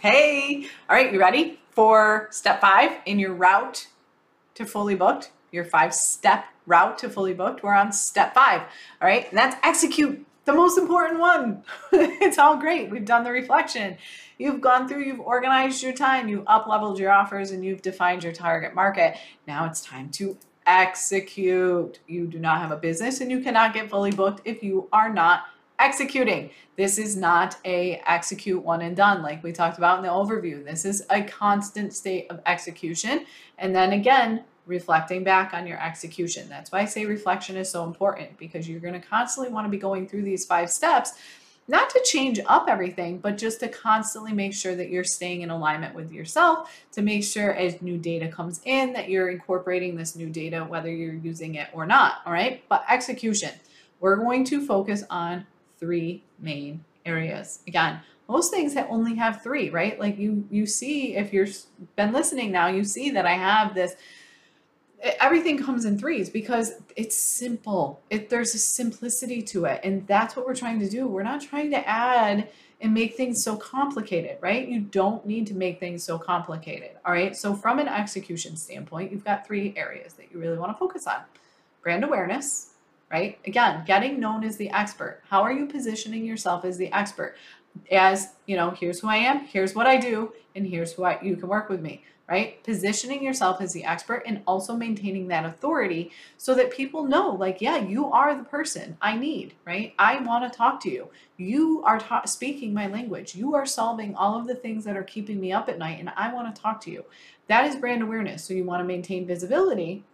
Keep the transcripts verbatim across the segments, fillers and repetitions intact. Hey, all right, you ready for step five in your route to fully booked, your five-step route to fully booked? We're on step five, all right, and that's execute, the most important one. It's all great. We've done the reflection. You've gone through, you've organized your time, you've up-leveled your offers, and you've defined your target market. Now it's time to execute. You do not have a business and you cannot get fully booked if you are not executing. This is not a execute one and done like we talked about in the overview. This is a constant state of execution. And then again, reflecting back on your execution. That's why I say reflection is so important, because you're going to constantly want to be going through these five steps, not to change up everything, but just to constantly make sure that you're staying in alignment with yourself, to make sure as new data comes in that you're incorporating this new data, whether you're using it or not. All right. But execution, we're going to focus on three main areas. Again, most things that only have three, right? Like you, you see, if you've been listening now, you see that I have this, everything comes in threes because it's simple. It, there's a simplicity to it. And that's what we're trying to do. We're not trying to add and make things so complicated, right? You don't need to make things so complicated. All right. So from an execution standpoint, you've got three areas that you really want to focus on. Brand awareness, right? Again, getting known as the expert. How are you positioning yourself as the expert? As, you know, here's who I am, here's what I do, and here's who I, you can work with me, right? Positioning yourself as the expert and also maintaining that authority so that people know, like, yeah, you are the person I need, right? I want to talk to you. You are ta- speaking my language. You are solving all of the things that are keeping me up at night, and I want to talk to you. That is brand awareness. So you want to maintain visibility.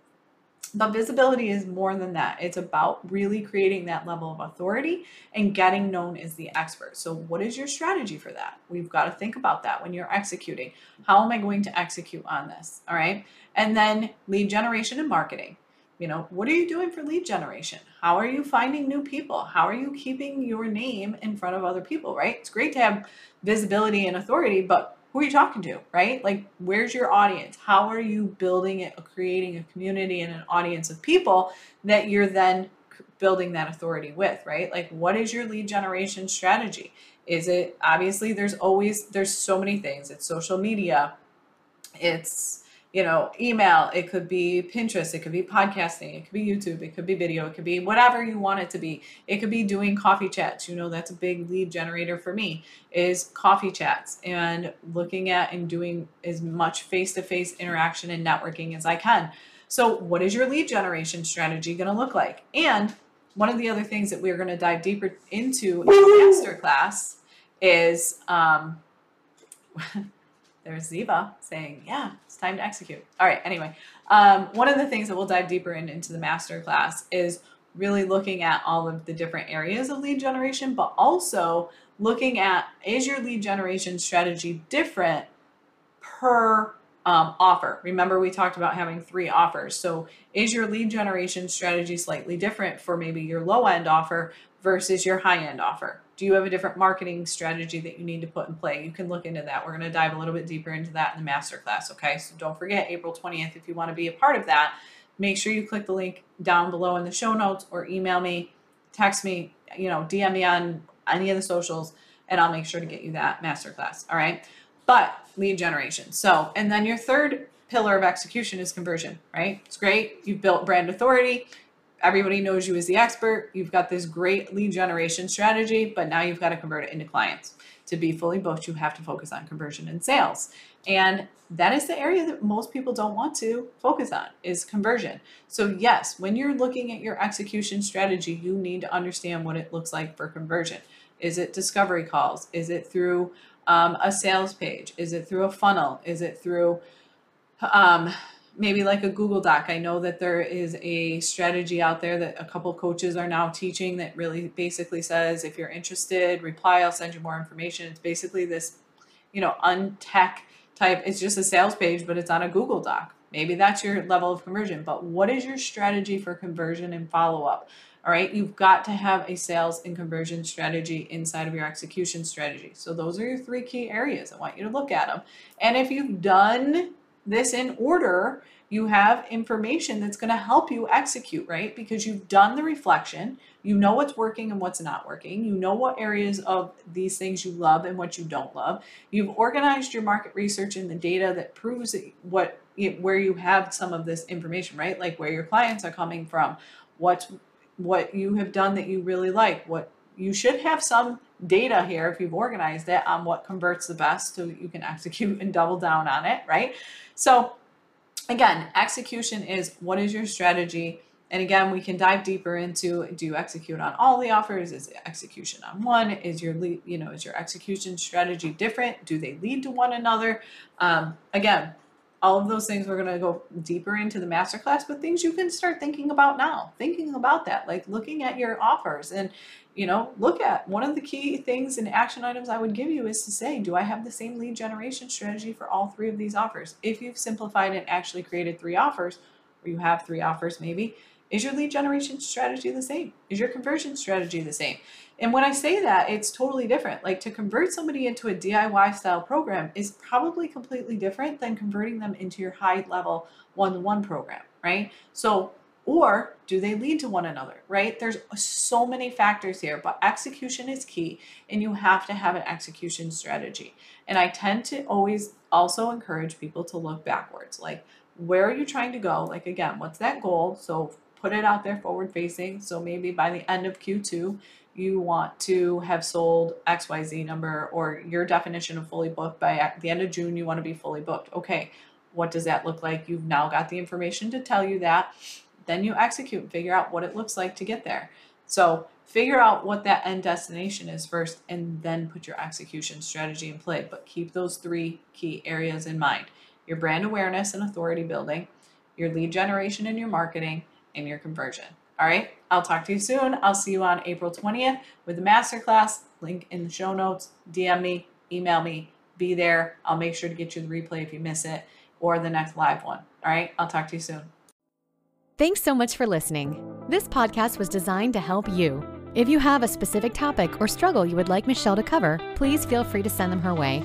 But visibility is more than that. It's about really creating that level of authority and getting known as the expert. So what is your strategy for that? We've got to think about that when you're executing. How am I going to execute on this? All right. And then lead generation and marketing. You know, what are you doing for lead generation? How are you finding new people? How are you keeping your name in front of other people, right? It's great to have visibility and authority, but who are you talking to, right? Like, where's your audience? How are you building it, creating a community and an audience of people that you're then building that authority with, right? Like, what is your lead generation strategy? Is it, obviously there's always, there's so many things. It's social media. It's, you know, email. It could be Pinterest. It could be podcasting. It could be YouTube. It could be video. It could be whatever you want it to be. It could be doing coffee chats. You know, that's a big lead generator for me, is coffee chats and looking at and doing as much face-to-face interaction and networking as I can. So what is your lead generation strategy going to look like? And one of the other things that we're going to dive deeper into in the masterclass is, um, there's Ziva saying, yeah, it's time to execute. All right. Anyway, um, one of the things that we'll dive deeper in, into the masterclass is really looking at all of the different areas of lead generation, but also looking at, is your lead generation strategy different per um, offer? Remember, we talked about having three offers. So is your lead generation strategy slightly different for maybe your low end offer versus your high end offer? Do you have a different marketing strategy that you need to put in play? You can look into that. We're going to dive a little bit deeper into that in the masterclass. Okay. So don't forget April twentieth. If you want to be a part of that, make sure you click the link down below in the show notes or email me, text me, you know, D M me on any of the socials, and I'll make sure to get you that masterclass. All right. But lead generation. So, and then your third pillar of execution is conversion, right? It's great. You've built brand authority. Everybody knows you as the expert. You've got this great lead generation strategy, but now you've got to convert it into clients. To be fully booked, you have to focus on conversion and sales. And that is the area that most people don't want to focus on, is conversion. So yes, when you're looking at your execution strategy, you need to understand what it looks like for conversion. Is it discovery calls? Is it through um, a sales page? Is it through a funnel? Is it through... Um, maybe like a Google Doc. I know that there is a strategy out there that a couple coaches are now teaching that really basically says, if you're interested, reply, I'll send you more information. It's basically this, you know, untech type, it's just a sales page, but it's on a Google Doc. Maybe that's your level of conversion, but what is your strategy for conversion and follow-up? All right, you've got to have a sales and conversion strategy inside of your execution strategy. So those are your three key areas. I want you to look at them. And if you've done this in order, you have information that's going to help you execute, right? Because you've done the reflection, you know what's working and what's not working, you know what areas of these things you love and what you don't love. You've organized your market research and the data that proves what where you have some of this information, right? Like where your clients are coming from, what's what you have done that you really like, what you should have some data here if you've organized it on what converts the best so you can execute and double down on it, right? So again, execution is what is your strategy? And again, we can dive deeper into, do you execute on all the offers? Is it execution on one? Is your lead, you know, is your execution strategy different? Do they lead to one another? Um, again, all of those things, we're going to go deeper into the masterclass, but things you can start thinking about now, thinking about that, like looking at your offers and, you know, look at one of the key things and action items I would give you is to say, do I have the same lead generation strategy for all three of these offers? If you've simplified and actually created three offers, or you have three offers, maybe, is your lead generation strategy the same? Is your conversion strategy the same? And when I say that, it's totally different. Like to convert somebody into a D I Y style program is probably completely different than converting them into your high level one-to-one program, right? So, or do they lead to one another, right? There's so many factors here, but execution is key and you have to have an execution strategy. And I tend to always also encourage people to look backwards. Like, where are you trying to go? Like, again, what's that goal? So put it out there forward facing. So maybe by the end of Q two, you want to have sold X Y Z number, or your definition of fully booked by the end of June, you want to be fully booked. Okay, what does that look like? You've now got the information to tell you that. Then you execute and figure out what it looks like to get there. So figure out what that end destination is first, and then put your execution strategy in play. But keep those three key areas in mind: your brand awareness and authority building, your lead generation and your marketing, and your conversion. All right, I'll talk to you soon. I'll see you on April twentieth with the masterclass. Link in the show notes. D M me, email me, be there. I'll make sure to get you the replay if you miss it, or the next live one. All right, I'll talk to you soon. Thanks so much for listening. This podcast was designed to help you. If you have a specific topic or struggle you would like Michelle to cover, please feel free to send them her way.